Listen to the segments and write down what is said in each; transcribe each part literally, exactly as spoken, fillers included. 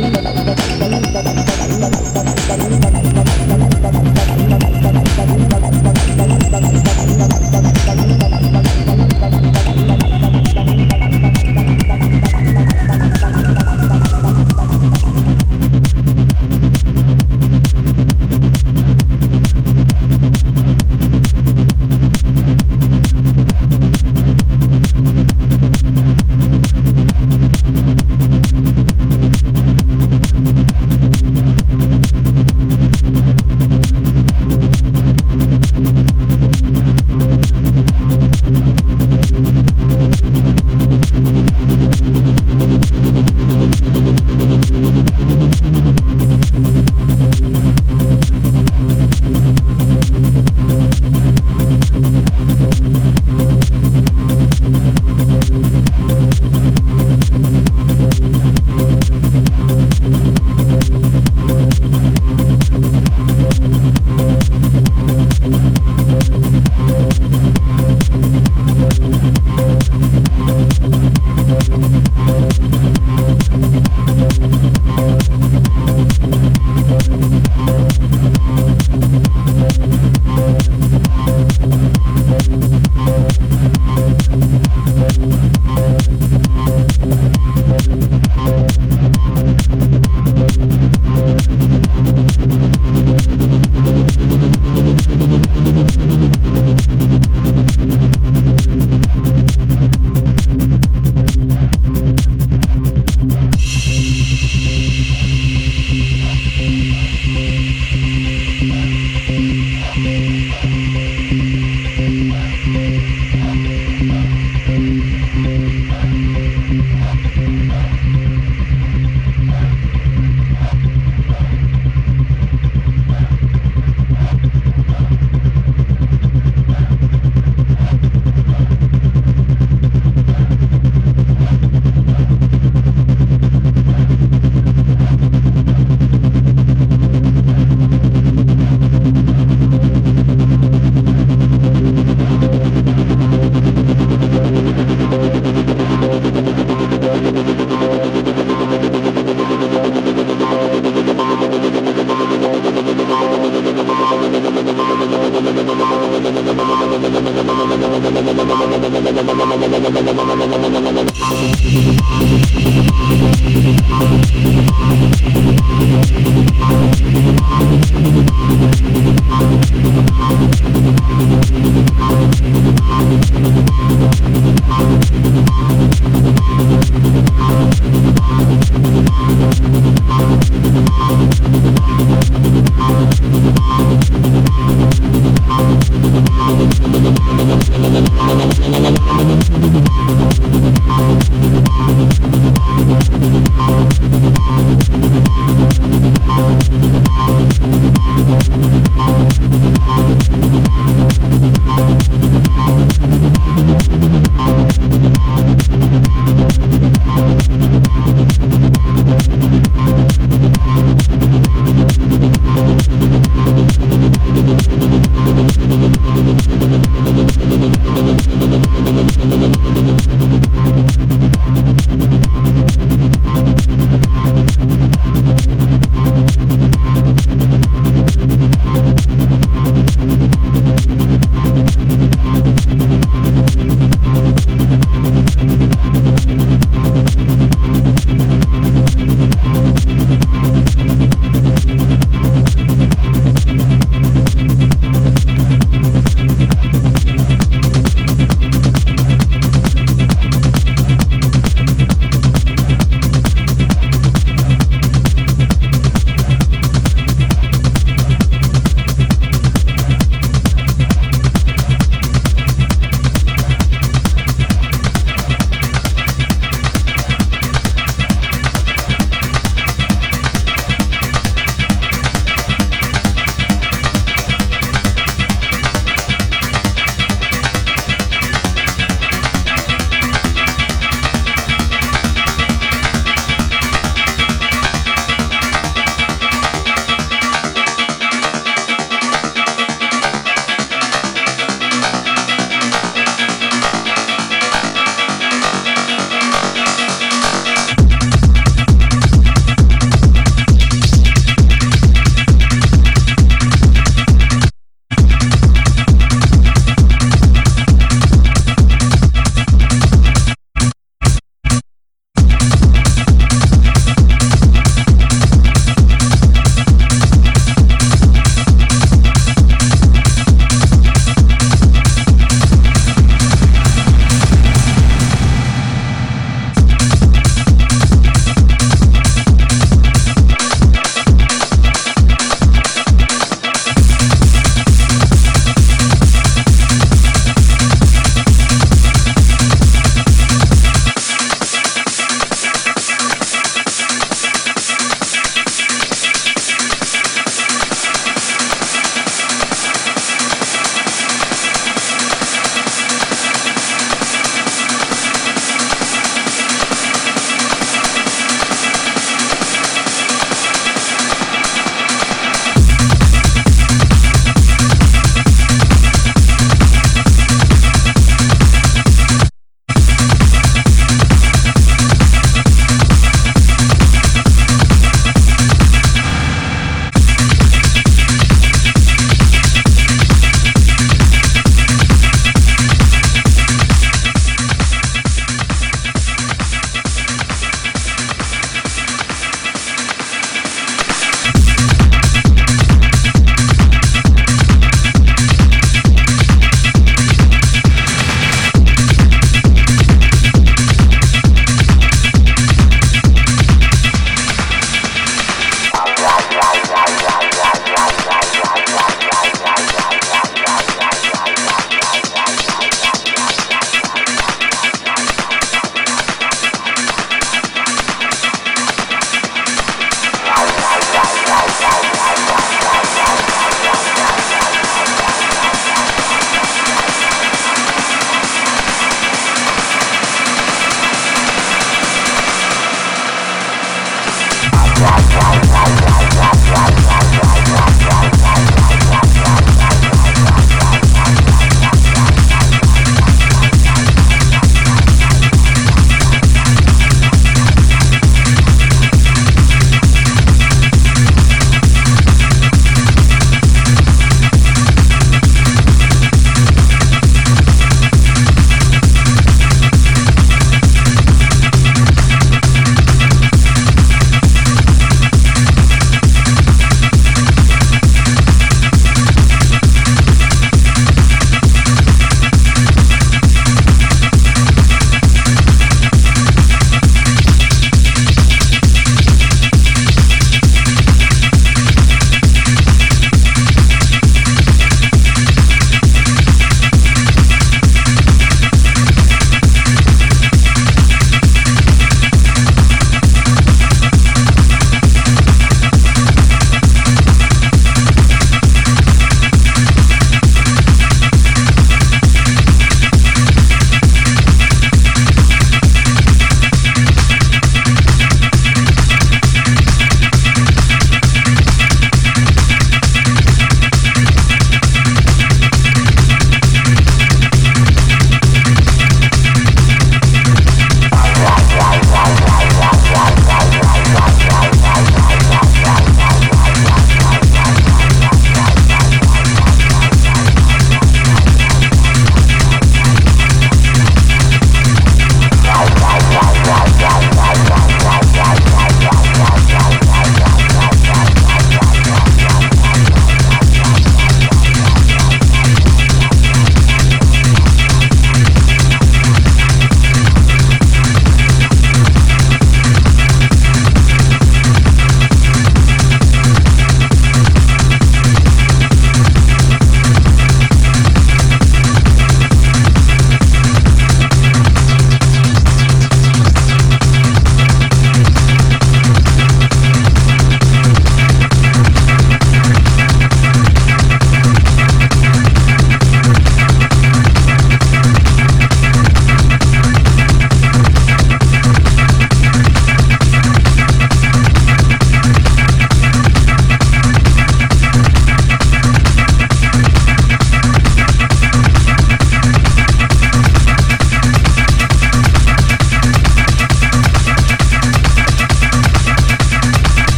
We'll be right back.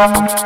We'll be right back.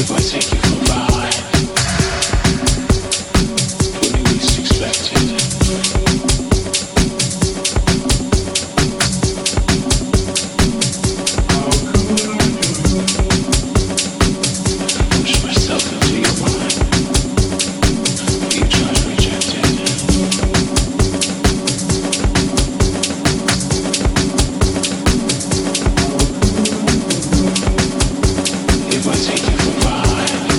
If I take you for a ride, when you least expect it, how could I do? Push myself into your mind. You try to reject it. If I take you for a ride.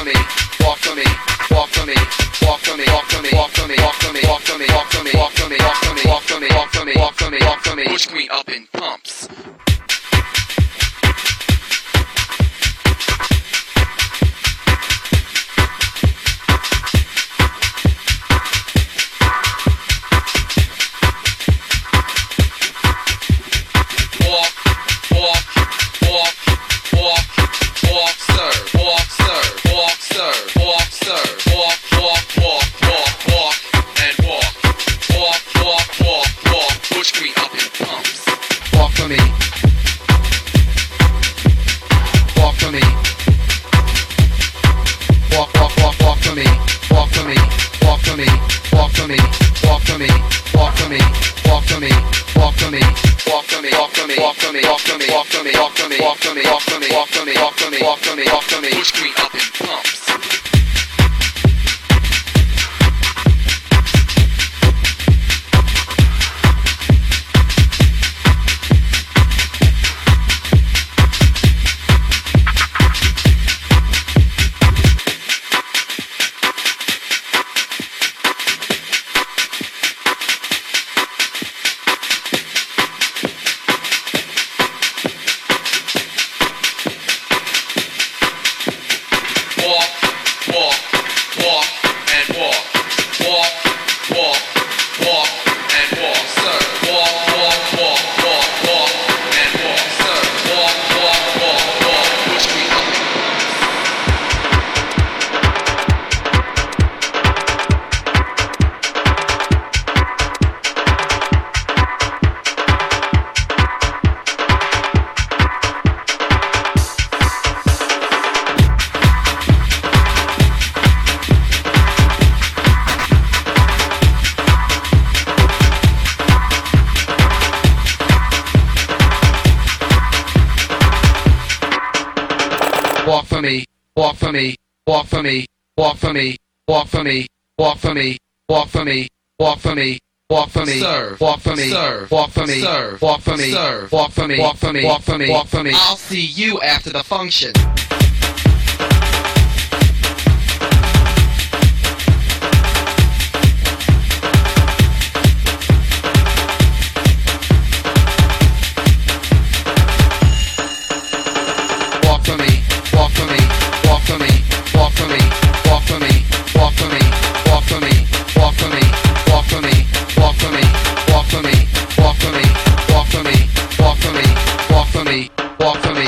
for me, walk for me, walk for me, walk for me, walk for me, walk for me, walk for me, walk for me, walk for me, walk for me, walk for me, walk for me, walk for me, walk for me, walk for me, push me up in pumps. Serve, walk for me, serve, walk for me, serve, walk for me, serve, walk for me, walk for me, walk for me, walk for me. I'll see you after the function. Walk for me, walk for me, walk for me, walk for me, walk for me, walk for me, walk for me, walk for me, walk for me. Walk for me, walk for me, walk for me, walk for me, walk for me, walk for me, walk for me.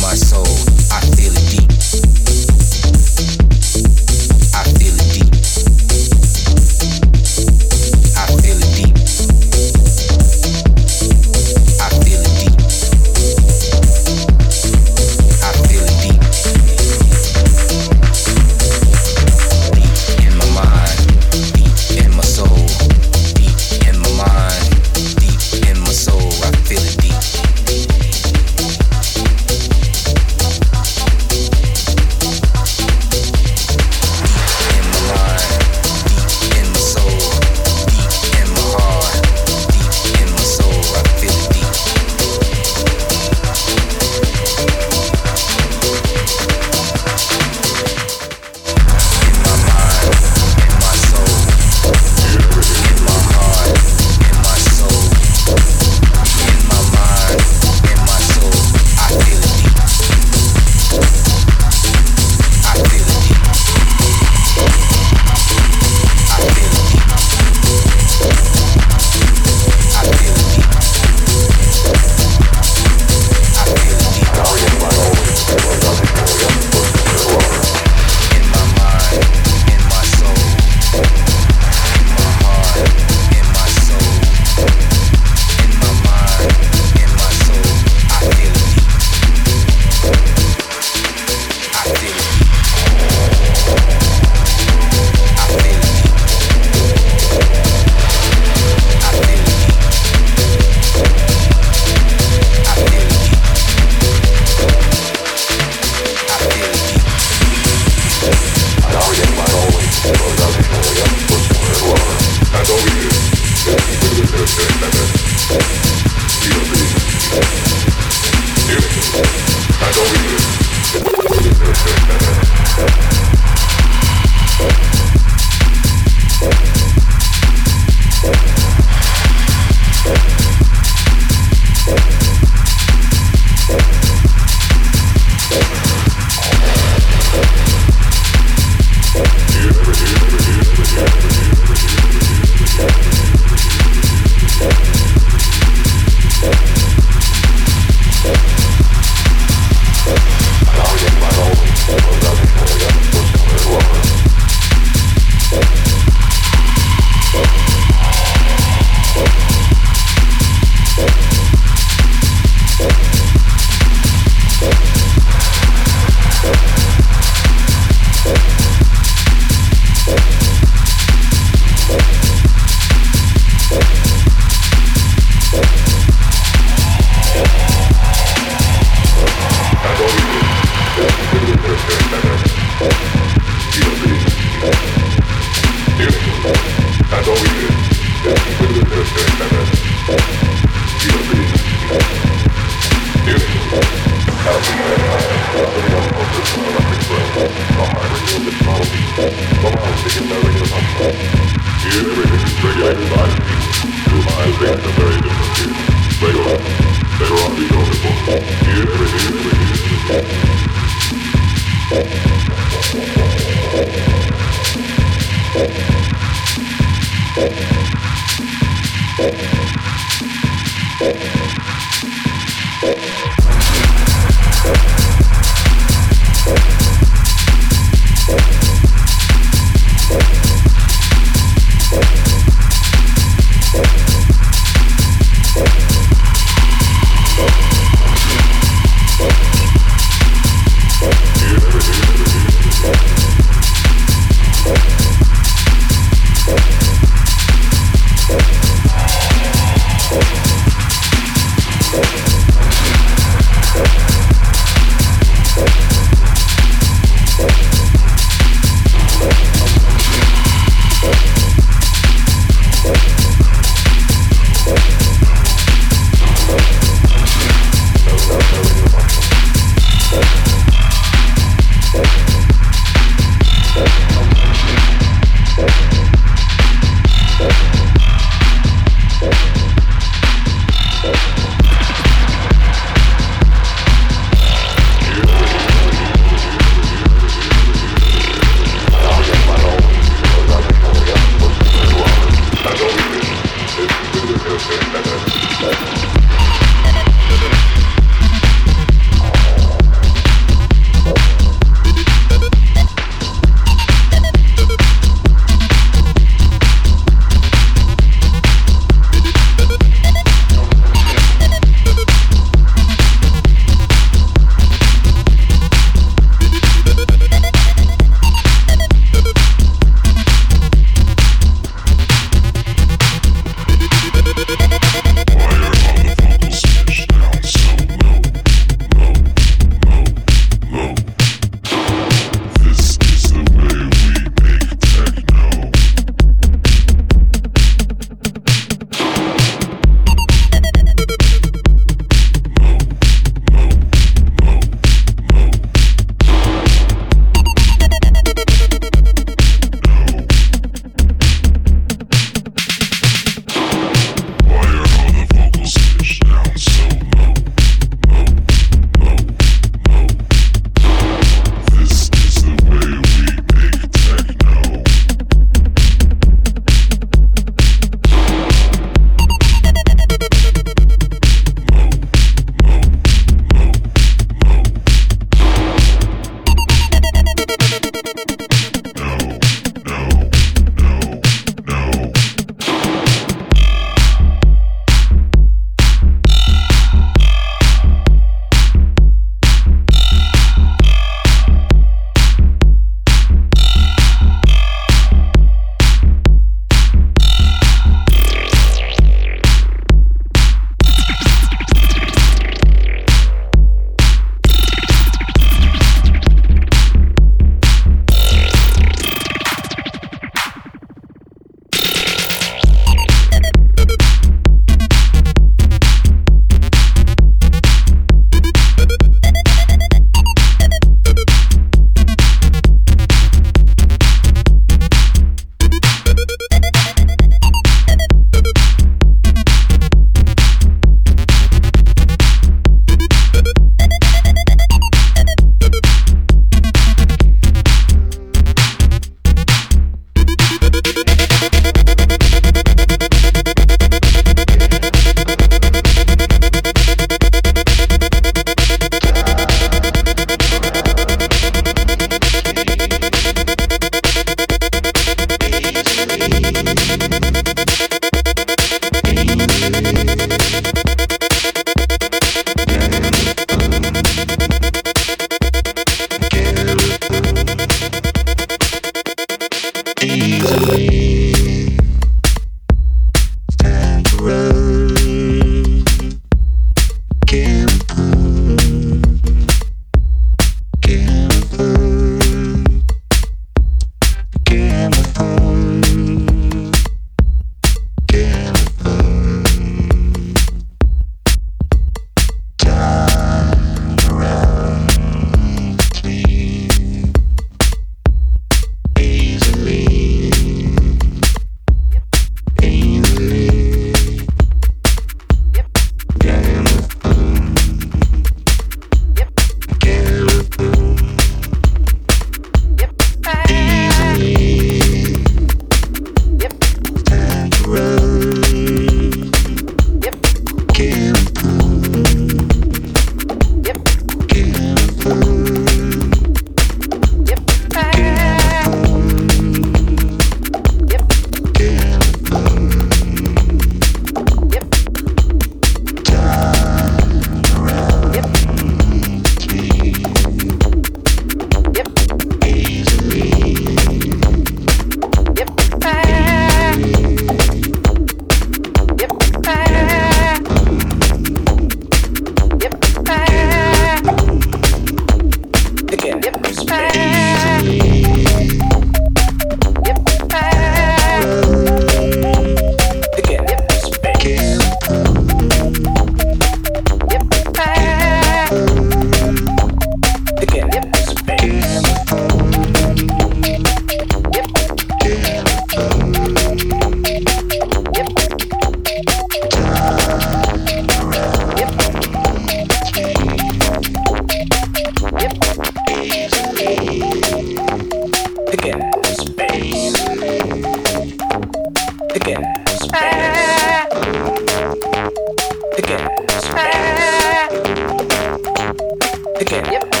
Yep. Yep. Ah.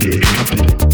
It happened.